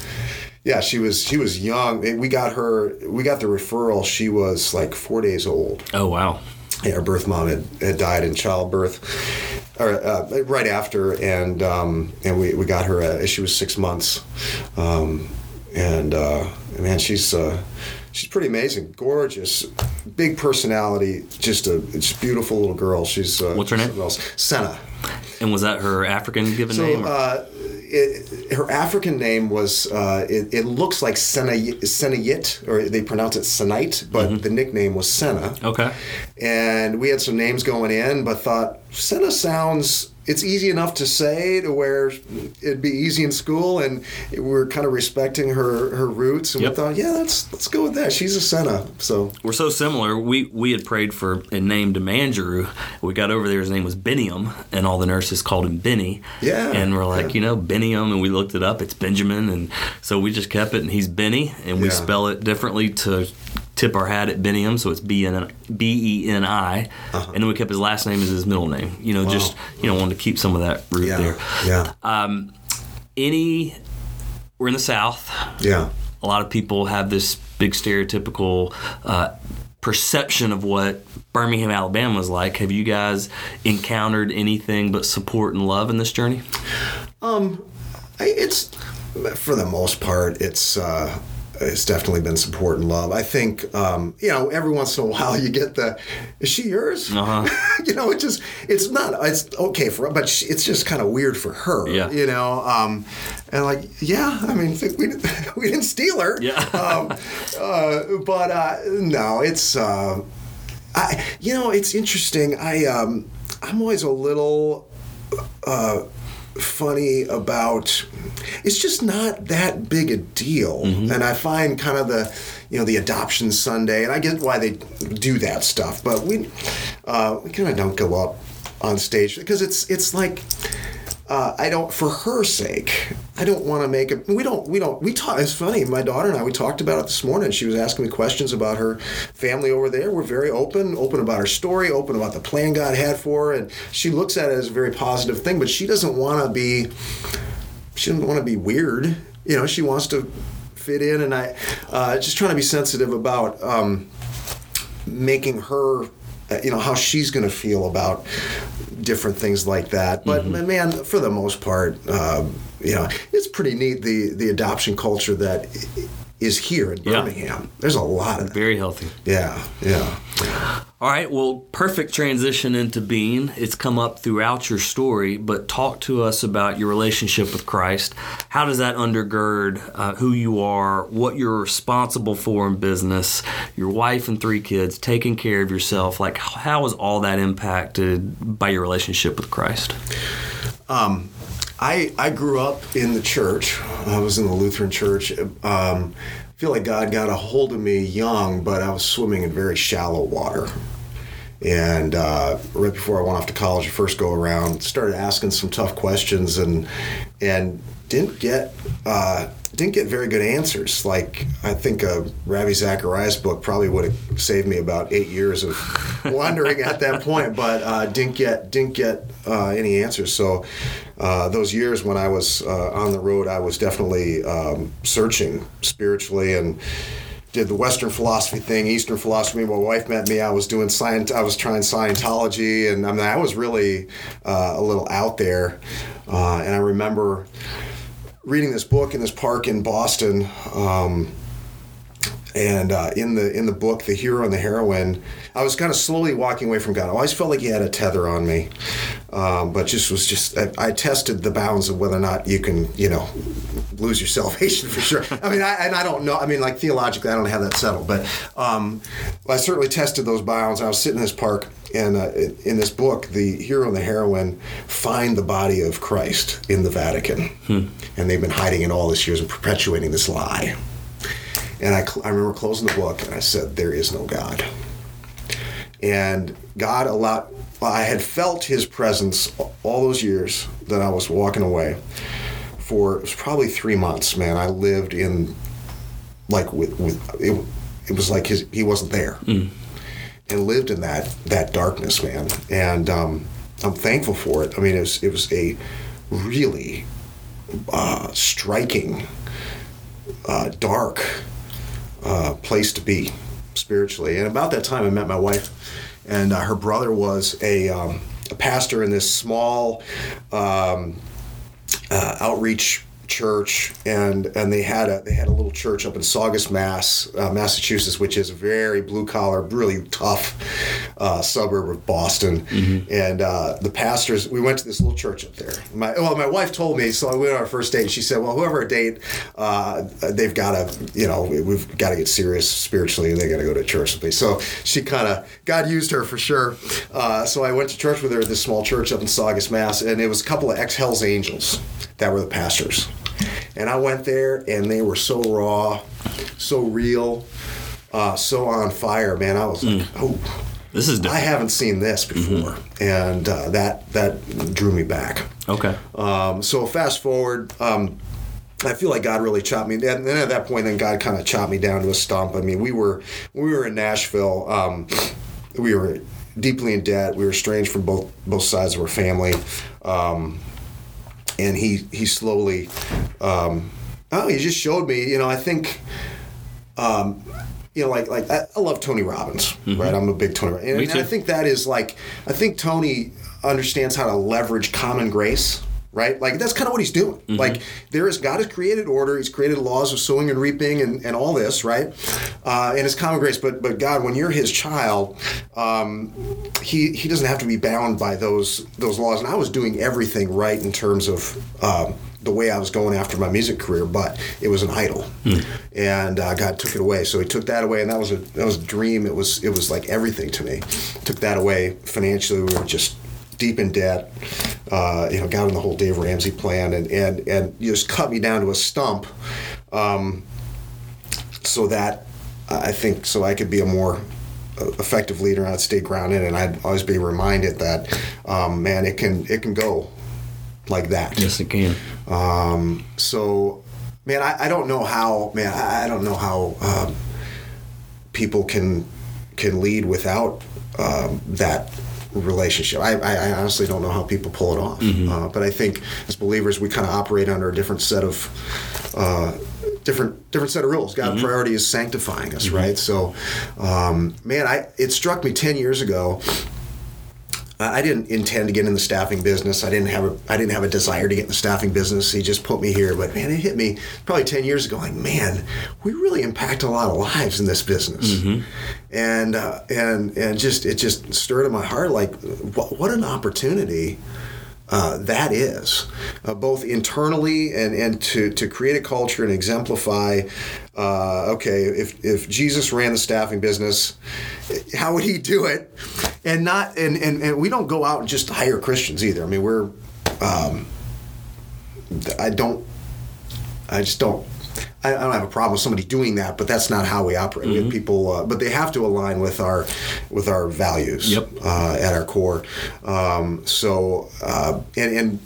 Yeah, she was she was young. We got her. We got the referral. She was like four days old. Oh wow! Yeah, her birth mom had, had died in childbirth, or uh, right after, and um, and we, we got her. Uh, she was six months, um, and uh, man, she's uh, she's pretty amazing, gorgeous, big personality, just a just beautiful little girl. She's uh, what's her name? Else. Senna. And was that her African given so, name? Or? Uh, It, her African name was, uh, it, it looks like Senayit, or they pronounce it Senite, but mm-hmm. the nickname was Senna. Okay. And we had some names going in, but thought, Senna sounds, it's easy enough to say to where it'd be easy in school, and we're kind of respecting her, her roots, and yep. we thought, yeah, let's, let's go with that. She's a Senna. So. We're so similar. We we had prayed for a name to Manjuru. We got over there, his name was Beniam, and all the nurses called him Benny. Yeah. And we're like, yeah. you know, Beniam, and we looked it up, it's Benjamin, and so we just kept it, and he's Benny, and we yeah. spell it differently to tip our hat at Beniam, so it's B E N I, uh-huh. and then we kept his last name as his middle name. You know, wow. just, you know, wanted to keep some of that root yeah. there. Yeah. Um, any, we're in the South. Yeah. A lot of people have this big stereotypical uh, perception of what Birmingham, Alabama is like. Have you guys encountered anything but support and love in this journey? Um, I, it's for the most part, it's uh, it's definitely been support and love. I think um, you know, every once in a while you get the, is she yours? Uh-huh. You know, it just it's not it's okay for, but she, it's just kind of weird for her. Yeah. You know, um, and like yeah, I mean we we didn't steal her. Yeah. um, uh, but uh, no, it's uh, I you know it's interesting. I um, I'm always a little. Uh, funny about it's just not that big a deal. Mm-hmm. And I find kind of the you know the adoption Sunday, and I get why they do that stuff, but we uh we kind of don't go up on stage because it's it's like uh I don't, for her sake, I don't want to make it. We don't, we don't, we talk, it's funny, my daughter and I, we talked about it this morning. She was asking me questions about her family over there. We're very open, open about her story, open about the plan God had for her. And she looks at it as a very positive thing, but she doesn't want to be, she doesn't want to be weird. You know, she wants to fit in. And I, uh, just trying to be sensitive about um, making her, you know, how she's going to feel about different things like that. But mm-hmm. man, for the most part, uh, you know, it's pretty neat, the, the adoption culture that is here in Birmingham. Yeah. There's a lot of that. Very healthy. Yeah, yeah. All right, well, perfect transition into Bean. It's come up throughout your story, but talk to us about your relationship with Christ. How does that undergird uh, who you are, what you're responsible for in business, your wife and three kids, taking care of yourself? Like, how is all that impacted by your relationship with Christ? Um. I, I grew up in the church. I was in the Lutheran church. Um, I feel like God got a hold of me young, but I was swimming in very shallow water. And uh, right before I went off to college, the first go around, started asking some tough questions, and and didn't get uh, didn't get very good answers. Like, I think a Ravi Zacharias book probably would have saved me about eight years of wandering at that point, but uh, didn't get didn't get uh, any answers. So. Uh, those years when I was uh, on the road, I was definitely um, searching spiritually and did the Western philosophy thing, Eastern philosophy. My wife met me. I was doing science. I was trying Scientology, and I mean, I was really uh, a little out there. Uh, and I remember reading this book in this park in Boston, um, and uh, in the in the book, the hero and the heroine. I was kind of slowly walking away from God. I always felt like He had a tether on me. Um, but just was just I, I tested the bounds of whether or not you can, you know, lose your salvation for sure. I mean, I, and I don't know. I mean, like theologically, I don't have that settled. But um, I certainly tested those bounds. I was sitting in this park, and uh, in this book, the hero and the heroine find the body of Christ in the Vatican, hmm. and they've been hiding it all these years and perpetuating this lie. And I, I remember closing the book, and I said, "There is no God." And God allowed. I had felt His presence all those years that I was walking away. For it was probably three months, man. I lived in, like, with, with it, it was like his, He wasn't there. Mm. And lived in that that darkness, man. And um, I'm thankful for it. I mean, it was, it was a really uh, striking, uh, dark uh, place to be spiritually. And about that time, I met my wife. And uh, her brother was a, um, a pastor in this small um, uh, outreach church, and and they had a they had a little church up in Saugus Mass, uh, Massachusetts, which is a very blue collar, really tough uh, suburb of Boston. Mm-hmm. And uh, the pastors, we went to this little church up there. My well, my wife told me, so we went on our first date. And she said, "Well, whoever a date, uh, they've got to, you know, we've got to get serious spiritually, and they got to go to church." So she kind of God used her for sure. Uh, so I went to church with her at this small church up in Saugus Mass, and it was a couple of ex Hells Angels that were the pastors. And I went there, and they were so raw, so real, uh, so on fire, man. I was like, mm. "Oh, this is different. I haven't seen this before," mm-hmm. and uh, that that drew me back. Okay. Um, so fast forward, um, I feel like God really chopped me. And then at that point, then God kind of chopped me down to a stump. I mean, we were we were in Nashville. Um, we were deeply in debt. We were estranged from both both sides of our family. Um, And he he slowly, um, oh, he just showed me. You know, I think, um, you know, like like I, I love Tony Robbins, mm-hmm. right? I'm a big Tony Robbins, and, and I think that is like I think Tony understands how to leverage common grace. right? Like, that's kind of what he's doing. Mm-hmm. Like, there is, God has created order. He's created laws of sowing and reaping and, and all this, right? Uh, and it's common grace. But but God, when you're his child, um, he he doesn't have to be bound by those those laws. And I was doing everything right in terms of um, the way I was going after my music career, but it was an idol. Mm. And uh, God took it away. So he took that away, and that was a that was a dream. It was, it was like everything to me. Took that away financially. We were just deep in debt, uh, you know, got on the whole Dave Ramsey plan, and and and just cut me down to a stump, um, so that uh, I think so I could be a more effective leader, and I'd stay grounded, and I'd always be reminded that, um, man, it can it can go like that. Yes, it can. Um, so, man, I, I don't know how, man, I, I don't know how um, people can can lead without um, that relationship. I, I honestly don't know how people pull it off. Mm-hmm. Uh, but I think as believers, we kind of operate under a different set of uh, different different set of rules. God's mm-hmm. priority is sanctifying us, mm-hmm. right? So, um, man, I it struck me ten years ago. I didn't intend to get in the staffing business. I didn't have a I didn't have a desire to get in the staffing business. He just put me here. But man, it hit me probably ten years ago. Like, man, we really impact a lot of lives in this business, mm-hmm. and uh, and and just it just stirred in my heart. Like, what, what an opportunity uh, that is, uh, both internally and and to to create a culture and exemplify. Uh, okay, if if Jesus ran the staffing business, how would he do it? And not and, and, and we don't go out and just hire Christians either. I mean, we're um, I don't I just don't I don't have a problem with somebody doing that, but that's not how we operate. Mm-hmm. We have people, uh, but they have to align with our with our values, yep. uh, at our core. Um, so uh, and and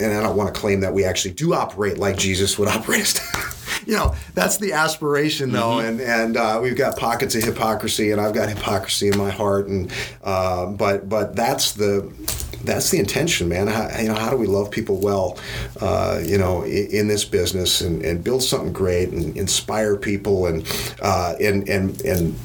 and I don't want to claim that we actually do operate like Jesus would operate. You know, that's the aspiration, though, mm-hmm. and and uh, we've got pockets of hypocrisy, and I've got hypocrisy in my heart, and uh, but but that's the that's the intention, man. How, you know, how do we love people well, uh, you know, in, in this business, and, and build something great, and inspire people, and uh, and and and.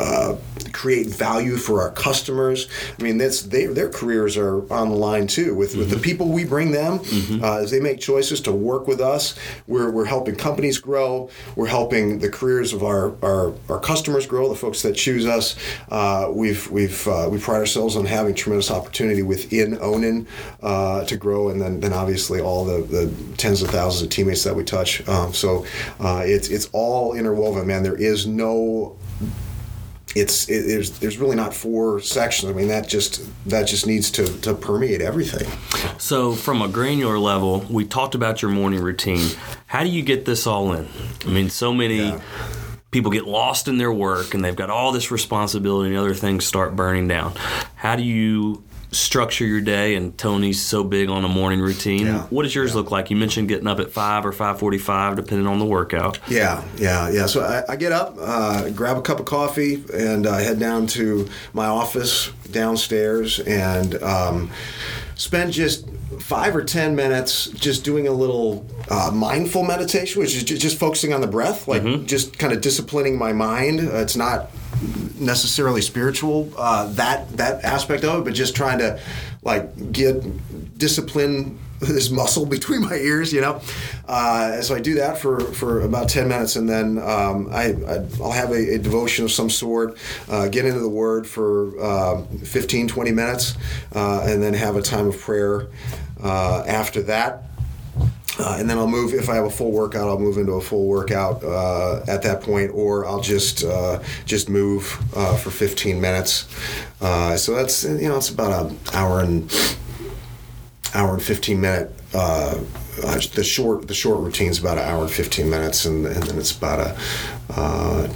Uh, create value for our customers. I mean, that's they, their careers are on the line too. With, mm-hmm. with the people we bring them, mm-hmm. uh, as they make choices to work with us, we're we're helping companies grow. We're helping the careers of our our, our customers grow. The folks that choose us, uh, we've we've uh, we pride ourselves on having tremendous opportunity within Onin uh, to grow, and then then obviously all the, the tens of thousands of teammates that we touch. Um, so uh, it's it's all interwoven, man. There is no It's it, there's there's really not four sections. I mean, that just that just needs to, to permeate everything. So from a granular level, we talked about your morning routine. How do you get this all in? I mean, so many yeah. people get lost in their work, and they've got all this responsibility, and other things start burning down. How do you structure your day? And Tony's so big on a morning routine. Yeah. What does yours yeah. look like? You mentioned getting up at five or five forty-five, depending on the workout. Yeah, yeah, yeah. So I, I get up, uh, grab a cup of coffee, and uh, head down to my office downstairs, and um, spend just five or ten minutes just doing a little uh, mindful meditation, which is just focusing on the breath, like mm-hmm. just kind of disciplining my mind. Uh, it's not necessarily spiritual, uh, that that aspect of it, but just trying to like get discipline this muscle between my ears, you know. Uh, so I do that for, for about ten minutes, and then um, I, I I'll have a, a devotion of some sort, uh, get into the Word for uh, fifteen, twenty minutes, uh, and then have a time of prayer uh, after that. Uh, and then I'll move, if I have a full workout, I'll move into a full workout uh, at that point, or I'll just uh, just move uh, for fifteen minutes. Uh, so that's, you know, it's about an hour and hour and fifteen minute. Uh, the short the short routine's about an hour and fifteen minutes, and, and then it's about a uh,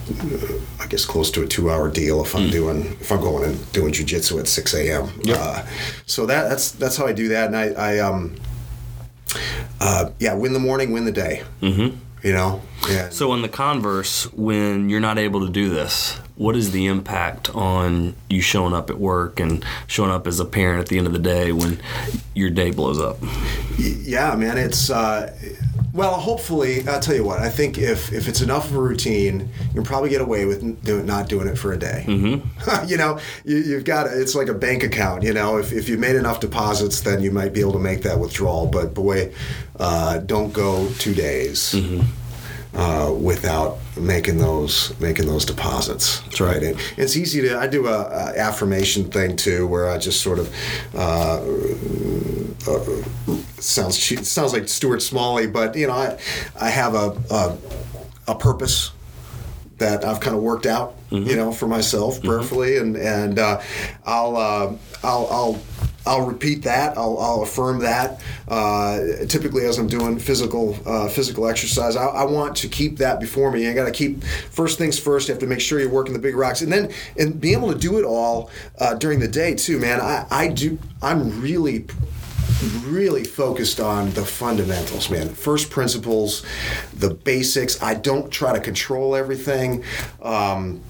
I guess close to a two hour deal if I'm mm. doing if I'm going and doing jiu-jitsu at six a.m. Yep. Uh, so that that's that's how I do that, and I, I um. Uh, yeah, win the morning, win the day. Mm-hmm. You know? Yeah. So in the converse, when you're not able to do this, what is the impact on you showing up at work and showing up as a parent at the end of the day when your day blows up? Yeah, man, it's... Uh, Well, hopefully, I'll tell you what, I think if, if it's enough of a routine, you can probably get away with do, not doing it for a day. Mm-hmm. you know, you, you've got, it's like a bank account, you know, if, if you made enough deposits, then you might be able to make that withdrawal. But boy, uh, don't go two days mm-hmm. uh, without making those making those deposits. That's right. And it's easy to, I do a, a affirmation thing too, where I just sort of, uh, uh, sounds sounds like Stuart Smalley, but you know, I I have a a, a purpose that I've kind of worked out, mm-hmm. you know, for myself prayerfully, mm-hmm. and and uh, I'll uh, I'll I'll. I'll repeat that. I'll, I'll affirm that. Uh, typically, as I'm doing physical uh, physical exercise, I, I want to keep that before me. I got to keep first things first. You have to make sure you're working the big rocks, and then and being able to do it all uh, during the day too, man. I, I do. I'm really. really focused on the fundamentals, man. First principles, the basics. I don't try to control everything. Um,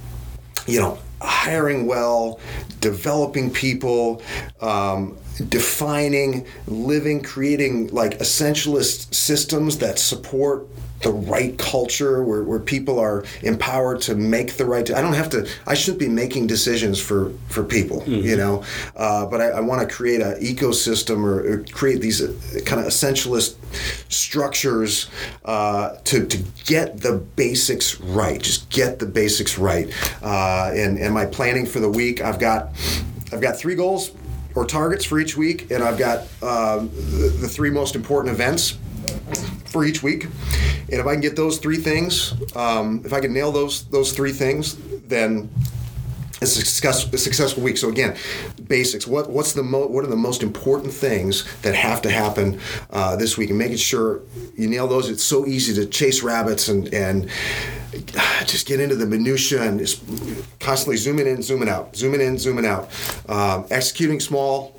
you know. Hiring well, developing people, um, defining, living, creating like essentialist systems that support the right culture where, where people are empowered to make the right. I don't have to, I shouldn't be making decisions for, for people, mm-hmm. you know, uh, but I, I want to create an ecosystem or, or create these kind of essentialist structures uh, to, to get the basics right, just get the basics right. Uh, and, and my planning for the week, I've got, I've got three goals or targets for each week. And I've got uh, the, the three most important events for each week. And if I can get those three things, um, if I can nail those those three things, then it's a, success, a successful week. So again, basics. What what's the mo- what are the most important things that have to happen uh, this week? And making sure you nail those. It's so easy to chase rabbits and and just get into the minutia and just constantly zooming in, zooming out, zooming in, zooming out, um, executing small.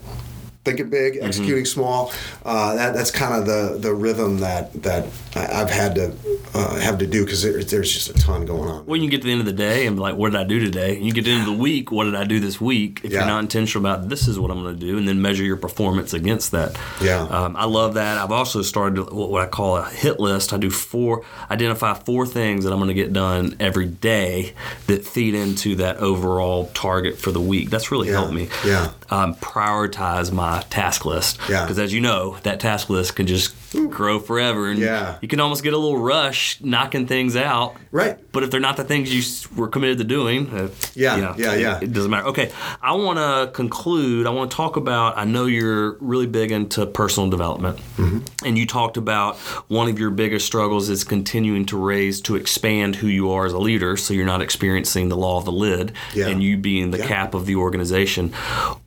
Thinking big, executing mm-hmm. small. Uh, that that's kind of the, the rhythm that that I've had to uh, have to do because there, there's just a ton going on. Well, you can get to the end of the day and be like, what did I do today? And you get to the end of the week, what did I do this week? If yeah. you're not intentional about this is what I'm going to do, and then measure your performance against that. Yeah, um, I love that. I've also started what I call a hit list. I do four, identify four things that I'm going to get done every day that feed into that overall target for the week. That's really yeah. helped me. Yeah, um, prioritize my task list because yeah. as you know, that task list can just grow forever and yeah. you can almost get a little rush knocking things out, right? But if they're not the things you were committed to doing, uh, yeah you know, yeah yeah it doesn't matter. Okay, I want to conclude. I want to talk about, I know you're really big into personal development, mm-hmm. and you talked about one of your biggest struggles is continuing to raise to expand who you are as a leader, so you're not experiencing the law of the lid yeah. and you being the yeah. cap of the organization.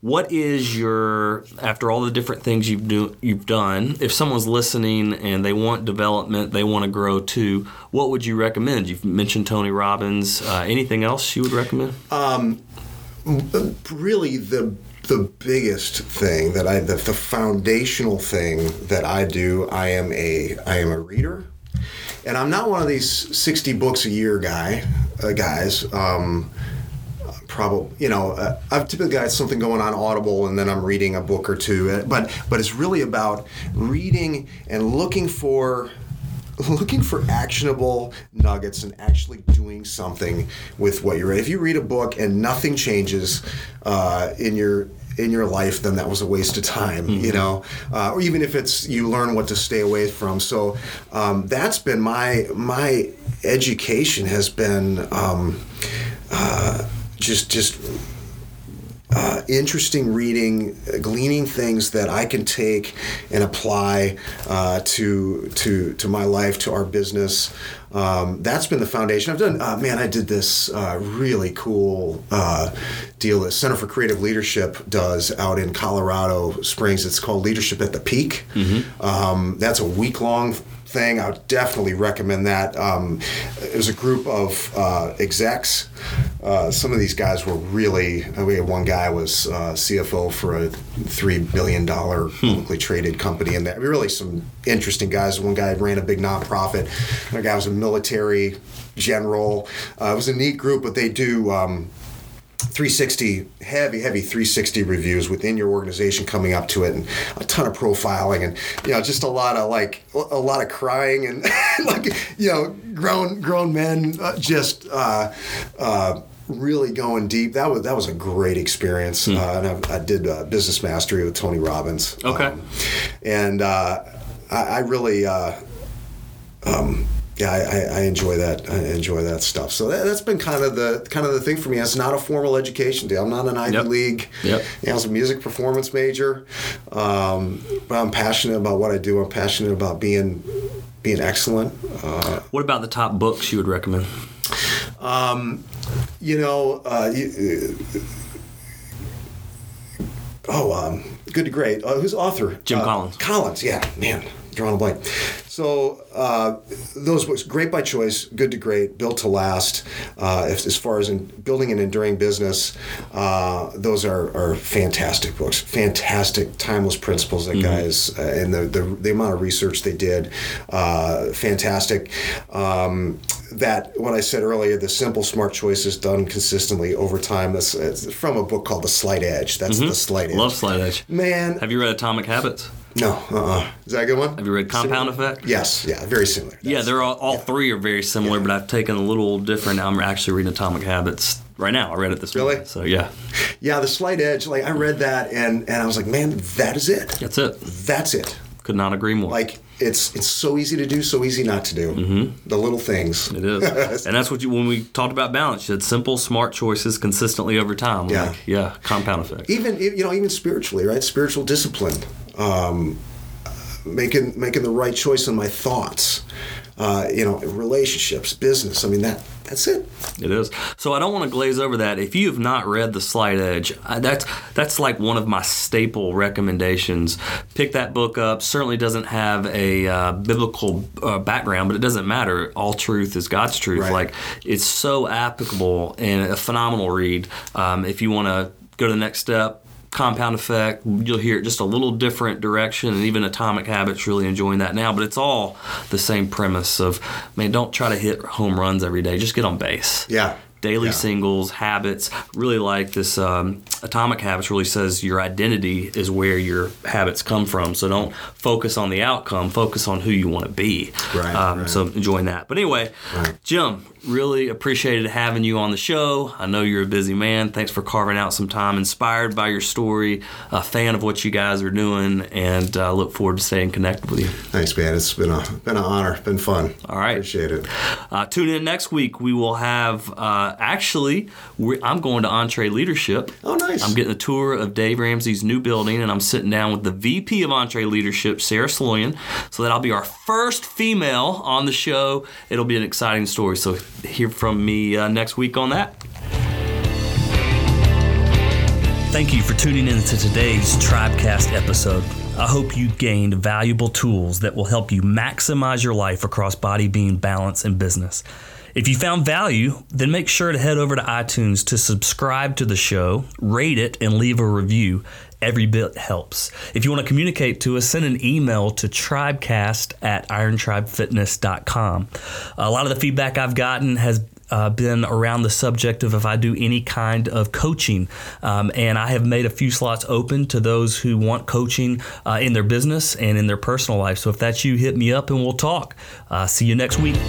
What is your, after all the different things you've do, you've done, if someone's listening and they want development, they want to grow too, what would you recommend? You've mentioned Tony Robbins. Uh, anything else you would recommend? Um, really, the the biggest thing that I, the, the foundational thing that I do, I am a I am a reader, and I'm not one of these sixty books a year guy uh, guys. Um, Probably, you know, uh, I've typically got something going on Audible, and then I'm reading a book or two. But but it's really about reading and looking for looking for actionable nuggets and actually doing something with what you read. If you read a book and nothing changes uh, in your in your life, then that was a waste of time, mm-hmm. you know. Uh, or even if it's you learn what to stay away from. So um, that's been my my education has been. Um, uh, Just, just uh, interesting reading, gleaning things that I can take and apply uh, to to to my life, to our business. Um, that's been the foundation. I've done, uh, man, I did this uh, really cool uh, deal that Center for Creative Leadership does out in Colorado Springs. It's called Leadership at the Peak. Mm-hmm. Um, that's a week-long thing. I would definitely recommend that. Um, it was a group of uh, execs. Uh, some of these guys were really, I mean, one guy was uh, C F O for a three billion dollars publicly traded company, and that really some interesting guys. One guy ran a big nonprofit. Another guy was a military general. Uh, it was a neat group, but they do um, three sixty, heavy, heavy three sixty reviews within your organization coming up to it, and a ton of profiling, and, you know, just a lot of like, a lot of crying, and like, you know, grown, grown men just, uh, uh, really going deep. That was that was a great experience. Hmm. Uh, and I, I did uh, Business Mastery with Tony Robbins. Okay. Um, and uh, I, I really, uh, um, yeah, I, I enjoy that. I enjoy that stuff. So that, that's been kind of the kind of the thing for me. It's not a formal education deal. I'm not an Ivy yep. League. Yep. You know, I was a music performance major, um, but I'm passionate about what I do. I'm passionate about being being excellent. Uh, what about the top books you would recommend? Um, you know, uh, you, uh, oh, um, Good to Great. Uh, who's the author? Jim uh, Collins. Collins, yeah, man, drawing a blank. So uh, those books, Great by Choice, Good to Great, Built to Last, uh, if, as far as in building an enduring business, uh, those are, are fantastic books, fantastic timeless principles that mm-hmm. guys, uh, and the, the the amount of research they did, uh, fantastic. Um, that, what I said earlier, the simple, smart choices done consistently over time, that's it's from a book called The Slight Edge. That's mm-hmm. The Slight Edge. Love Slight Edge. Man. Have you read Atomic Habits? No. Uh-uh. Is that a good one? Have you read Compound Effect? Yes. Yeah, very similar. That's, yeah, they're all, all yeah. three are very similar, yeah. but I've taken a little different. I'm actually reading Atomic Habits right now. I read it this really? week. So, yeah. Yeah, The Slight Edge, like I read that, and, and I was like, man, that is it. That's it. That's it. Could not agree more. Like, It's it's so easy to do, so easy not to do. Mm-hmm. The little things. It is. And that's what you, when we talked about balance, you said simple, smart choices consistently over time. Yeah. Like, yeah, compound effect. Even, you know, even spiritually, right? Spiritual discipline. Um, making making the right choice in my thoughts. Uh, you know, relationships, business. I mean, that that's it. It is. So I don't want to glaze over that. If you have not read The Slight Edge, I, that's that's like one of my staple recommendations. Pick that book up. Certainly doesn't have a uh, biblical uh, background, but it doesn't matter. All truth is God's truth. Right. Like, it's so applicable and a phenomenal read. Um, if you want to go to the next step, Compound Effect, you'll hear it just a little different direction, and even Atomic Habits, really enjoying that now. But it's all the same premise of, man, don't try to hit home runs every day. Just get on base. Yeah. Daily yeah. singles, habits. Really like this um, Atomic Habits really says your identity is where your habits come from. So don't focus on the outcome. Focus on who you want to be. Right, um, right. So enjoying that. But anyway, right. Jim, really appreciated having you on the show. I know you're a busy man. Thanks for carving out some time. Inspired by your story. A fan of what you guys are doing. And uh, look forward to staying connected with you. Thanks, man. It's been a been an honor. Been fun. All right. Appreciate it. Uh, tune in next week. We will have... Uh, Actually, we're, I'm going to Entree Leadership. Oh, nice. I'm getting a tour of Dave Ramsey's new building, and I'm sitting down with the V P of Entree Leadership, Sarah Sloyan, so that'll be our first female on the show. It'll be an exciting story, so hear from me uh, next week on that. Thank you for tuning in to today's Tribecast episode. I hope you gained valuable tools that will help you maximize your life across body, being, balance, and business. If you found value, then make sure to head over to iTunes to subscribe to the show, rate it, and leave a review. Every bit helps. If you want to communicate to us, send an email to tribecast at iron tribe fitness dot com. A lot of the feedback I've gotten has Uh, been around the subject of if I do any kind of coaching. Um, and I have made a few slots open to those who want coaching uh, in their business and in their personal life. So if that's you, hit me up and we'll talk. Uh, see you next week.